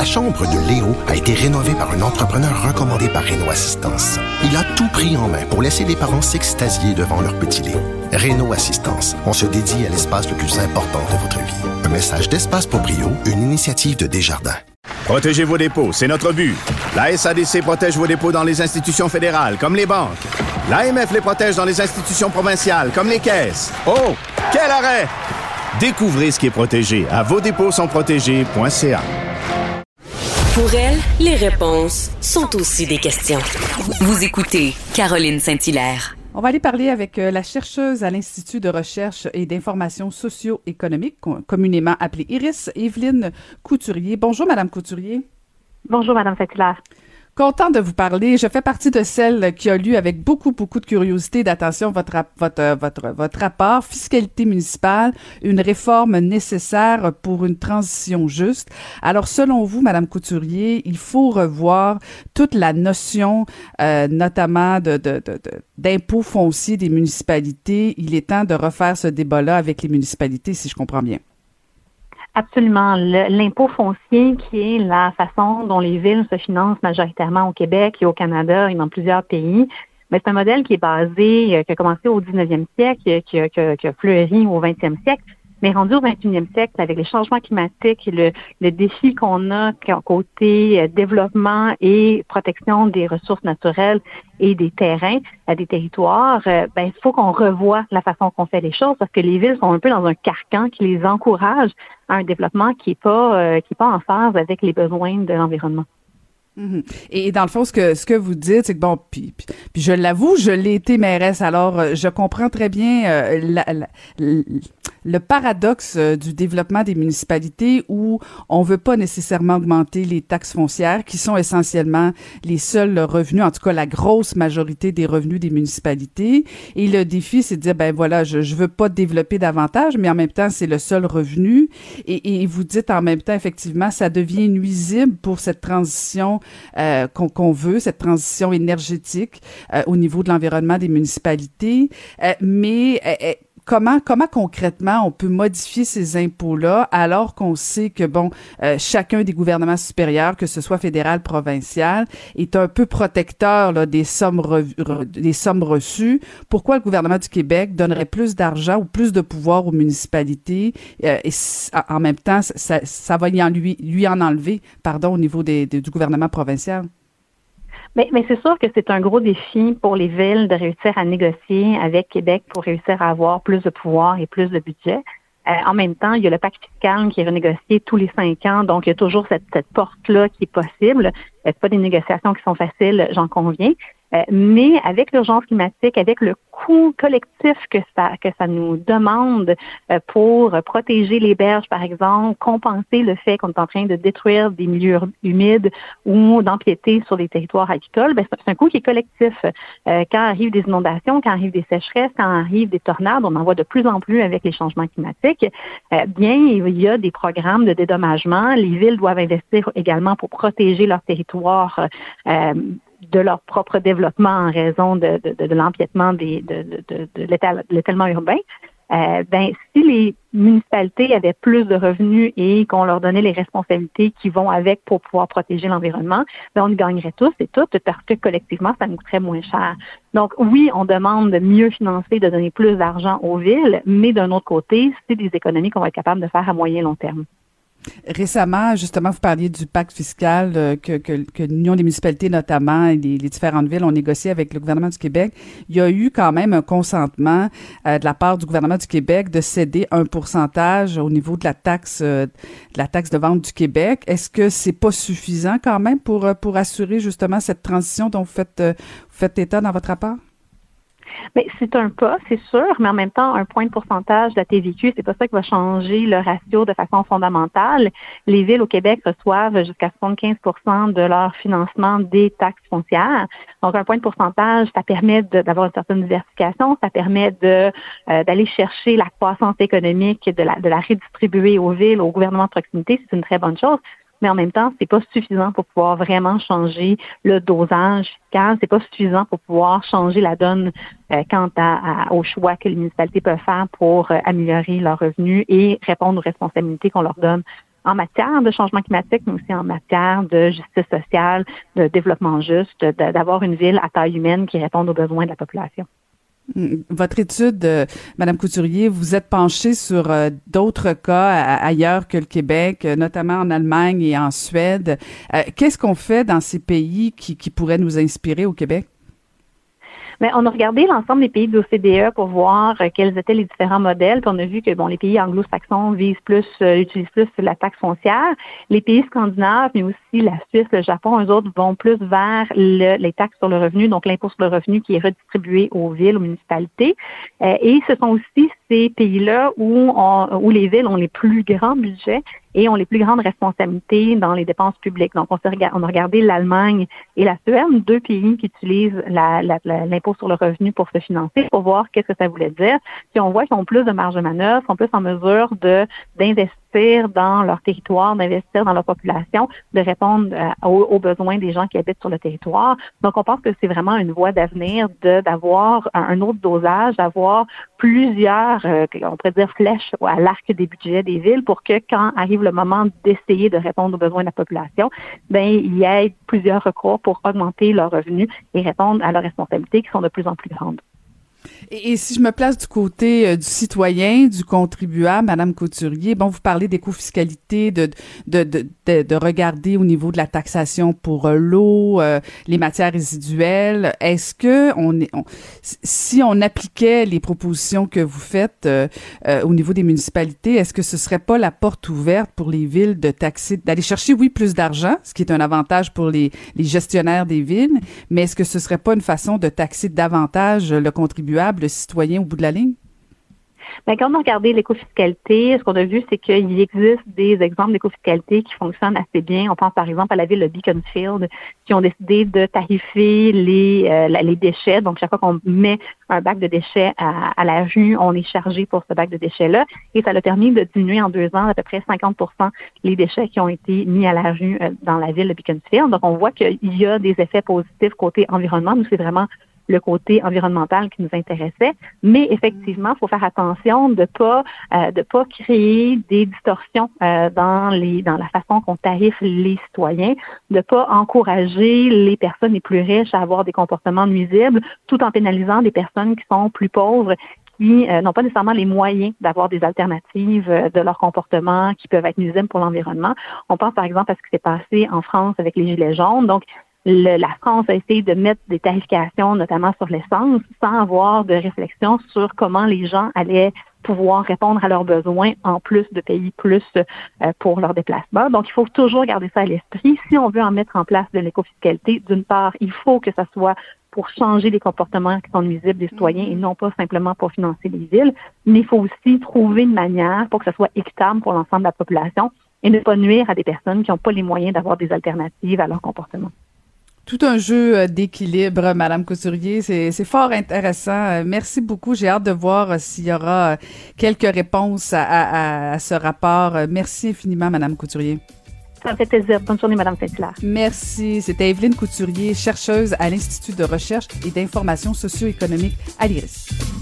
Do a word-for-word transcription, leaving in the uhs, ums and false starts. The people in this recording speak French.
La chambre de Léo a été rénovée par un entrepreneur recommandé par Reno Assistance. Il a tout pris en main pour laisser les parents s'extasier devant leur petit Léo. Reno Assistance, on se dédie à l'espace le plus important de votre vie. Un message d'Espace pour Brio, une initiative de Desjardins. Protégez vos dépôts, c'est notre but. La S A D C protège vos dépôts dans les institutions fédérales, comme les banques. L'A M F les protège dans les institutions provinciales, comme les caisses. Oh, quel arrêt! Découvrez ce qui est protégé à vos dépôts sont protégés point c a. Pour elle, les réponses sont aussi des questions. Vous écoutez Caroline Saint-Hilaire. On va aller parler avec la chercheuse à l'Institut de recherche et d'informations socio-économiques, communément appelée IRIS, Ève-Lyne Couturier. Bonjour, Madame Couturier. Bonjour, Madame Saint-Hilaire. Contente de vous parler. Je fais partie de celle qui a lu avec beaucoup, beaucoup de curiosité et d'attention votre, votre, votre, votre rapport « Fiscalité municipale, une réforme nécessaire pour une transition juste ». Alors, selon vous, Madame Couturier, il faut revoir toute la notion, euh, notamment de, de, de, de, d'impôts fonciers des municipalités. Il est temps de refaire ce débat-là avec les municipalités, si je comprends bien. Absolument. Le, l'impôt foncier, qui est la façon dont les villes se financent majoritairement au Québec et au Canada et dans plusieurs pays, mais c'est un modèle qui est basé, qui a commencé au dix-neuvième siècle, qui a, qui a, qui a fleuri au vingtième siècle, mais rendu au vingt et unième siècle, avec les changements climatiques et le, le défi qu'on a côté développement et protection des ressources naturelles et des terrains, des territoires, ben il faut qu'on revoie la façon qu'on fait les choses, parce que les villes sont un peu dans un carcan qui les encourage à un développement qui n'est pas, qui est pas en phase avec les besoins de l'environnement. Mm-hmm. Et dans le fond, ce que ce que vous dites, c'est que bon, puis puis, puis je l'avoue, je l'ai été mairesse, alors je comprends très bien euh, la, la, la, le paradoxe du développement des municipalités où on veut pas nécessairement augmenter les taxes foncières, qui sont essentiellement les seuls revenus, en tout cas la grosse majorité des revenus des municipalités. Et le défi, c'est de dire ben voilà, je je veux pas développer davantage, mais en même temps, c'est le seul revenu. Et, et vous dites en même temps, effectivement, ça devient nuisible pour cette transition. Euh, qu'on, qu'on veut, cette transition énergétique euh, au niveau de l'environnement des municipalités. Euh, mais euh, comment comment concrètement on peut modifier ces impôts-là alors qu'on sait que, bon, euh, chacun des gouvernements supérieurs, que ce soit fédéral, provincial, est un peu protecteur là, des sommes re, re, des sommes reçues. Pourquoi le gouvernement du Québec donnerait plus d'argent ou plus de pouvoir aux municipalités euh, et en même temps, ça, ça va lui, lui en enlever, pardon, au niveau des, des, du gouvernement provincial? Mais, mais c'est sûr que c'est un gros défi pour les villes de réussir à négocier avec Québec pour réussir à avoir plus de pouvoir et plus de budget. Euh, en même temps, il y a le pacte fiscal qui est renégocié tous les cinq ans, donc il y a toujours cette, cette porte-là qui est possible. Euh, c'est pas des négociations qui sont faciles, j'en conviens. Euh, mais avec l'urgence climatique, avec le coût collectif que ça que ça nous demande euh, pour protéger les berges, par exemple, compenser le fait qu'on est en train de détruire des milieux humides ou d'empiéter sur les territoires agricoles, ben, c'est un coût qui est collectif. Euh, quand arrivent des inondations, quand arrivent des sécheresses, quand arrivent des tornades, on en voit de plus en plus avec les changements climatiques, euh, bien, il y a des programmes de dédommagement. Les villes doivent investir également pour protéger leur territoire euh, de leur propre développement en raison de, de, de, de l'empiètement des, de, de, de, de l'étal, l'étalement urbain, euh, ben si les municipalités avaient plus de revenus et qu'on leur donnait les responsabilités qui vont avec pour pouvoir protéger l'environnement, ben on y gagnerait tous et toutes parce que collectivement, ça nous coûterait moins cher. Donc oui, on demande de mieux financer, de donner plus d'argent aux villes, mais d'un autre côté, c'est des économies qu'on va être capable de faire à moyen et long terme. Récemment, justement, vous parliez du pacte fiscal euh, que, que, que l'Union des municipalités, notamment, et les, les différentes villes ont négocié avec le gouvernement du Québec. Il y a eu quand même un consentement euh, de la part du gouvernement du Québec de céder un pourcentage au niveau de la taxe euh, de la taxe de vente du Québec. Est-ce que c'est pas suffisant quand même pour pour assurer justement cette transition dont vous faites euh, vous faites état dans votre rapport? Mais c'est un pas, c'est sûr, mais en même temps, un point de pourcentage de la T V Q, c'est pas ça qui va changer le ratio de façon fondamentale. Les villes au Québec reçoivent jusqu'à soixante-quinze pour cent de leur financement des taxes foncières. Donc, un point de pourcentage, ça permet de, d'avoir une certaine diversification, ça permet de euh, d'aller chercher la croissance économique, de la, de la redistribuer aux villes, au gouvernement de proximité, c'est une très bonne chose. Mais en même temps, c'est pas suffisant pour pouvoir vraiment changer le dosage fiscal. C'est pas suffisant pour pouvoir changer la donne euh, quant à, à, aux choix que les municipalités peuvent faire pour euh, améliorer leurs revenus et répondre aux responsabilités qu'on leur donne en matière de changement climatique, mais aussi en matière de justice sociale, de développement juste, d'avoir une ville à taille humaine qui réponde aux besoins de la population. Votre étude, euh, Madame Couturier, vous êtes penchée sur euh, d'autres cas à, ailleurs que le Québec, euh, notamment en Allemagne et en Suède. Euh, qu'est-ce qu'on fait dans ces pays qui, qui pourraient nous inspirer au Québec? Bien, on a regardé l'ensemble des pays de l'O C D E pour voir euh, quels étaient les différents modèles. Puis on a vu que bon, les pays anglo-saxons visent plus, euh, utilisent plus la taxe foncière. Les pays scandinaves, mais aussi la Suisse, le Japon, eux autres vont plus vers le, les taxes sur le revenu, donc l'impôt sur le revenu qui est redistribué aux villes, aux municipalités. Euh, et ce sont aussi ces pays-là où, on, où les villes ont les plus grands budgets et ont les plus grandes responsabilités dans les dépenses publiques. Donc, on, on a regardé l'Allemagne et la Suède, deux pays qui utilisent la, la, la, l'impôt sur le revenu pour se financer, pour voir qu'est-ce que ça voulait dire. Puis on voit qu'ils ont plus de marge de manœuvre, sont plus en mesure de d'investir dans leur territoire, d'investir dans leur population, de répondre euh, aux, aux besoins des gens qui habitent sur le territoire. Donc, on pense que c'est vraiment une voie d'avenir de d'avoir un, un autre dosage, d'avoir plusieurs, euh, on pourrait dire, flèches à l'arc des budgets des villes pour que quand arrive le moment d'essayer de répondre aux besoins de la population, bien, il y a plusieurs recours pour augmenter leurs revenus et répondre à leurs responsabilités qui sont de plus en plus grandes. Et, et si je me place du côté euh, du citoyen, du contribuable, Madame Couturier, bon, vous parlez d'écofiscalité, de, de, de, de, de regarder au niveau de la taxation pour euh, l'eau, euh, les matières résiduelles. Est-ce que on, est, on si on appliquait les propositions que vous faites euh, euh, au niveau des municipalités, est-ce que ce serait pas la porte ouverte pour les villes de taxer, d'aller chercher, oui, plus d'argent, ce qui est un avantage pour les, les gestionnaires des villes, mais est-ce que ce serait pas une façon de taxer davantage le contribuable, le citoyen au bout de la ligne? Bien, quand on a regardé l'écofiscalité, ce qu'on a vu, c'est qu'il existe des exemples d'écofiscalité qui fonctionnent assez bien. On pense par exemple à la ville de Beaconsfield qui ont décidé de tarifer les, euh, les déchets. Donc, chaque fois qu'on met un bac de déchets à, à la rue, on est chargé pour ce bac de déchets-là. Et ça a permis de diminuer en deux ans à peu près cinquante pour cent les déchets qui ont été mis à la rue euh, dans la ville de Beaconsfield. Donc, on voit qu'il y a des effets positifs côté environnement. Nous, c'est vraiment le côté environnemental qui nous intéressait, mais effectivement, il faut faire attention de pas euh, de pas créer des distorsions euh, dans les dans la façon qu'on tarife les citoyens, de pas encourager les personnes les plus riches à avoir des comportements nuisibles, tout en pénalisant des personnes qui sont plus pauvres, qui euh, n'ont pas nécessairement les moyens d'avoir des alternatives euh, de leur comportement qui peuvent être nuisibles pour l'environnement. On pense par exemple à ce qui s'est passé en France avec les Gilets jaunes, donc Le, la France a essayé de mettre des tarifications, notamment sur l'essence, sans avoir de réflexion sur comment les gens allaient pouvoir répondre à leurs besoins en plus de payer plus euh, pour leurs déplacements. Donc, il faut toujours garder ça à l'esprit. Si on veut en mettre en place de l'écofiscalité, d'une part, il faut que ça soit pour changer les comportements qui sont nuisibles des citoyens et non pas simplement pour financer les villes. Mais il faut aussi trouver une manière pour que ça soit équitable pour l'ensemble de la population et ne pas nuire à des personnes qui n'ont pas les moyens d'avoir des alternatives à leur comportement. Tout un jeu d'équilibre, Madame Couturier. C'est, c'est fort intéressant. Merci beaucoup. J'ai hâte de voir s'il y aura quelques réponses à, à, à ce rapport. Merci infiniment, Madame Couturier. Ça me fait plaisir. Bonne journée, Madame Saint-Hilaire. Merci. C'était Ève-Lyne Couturier, chercheuse à l'Institut de recherche et d'informations socioéconomiques à l'I R I S.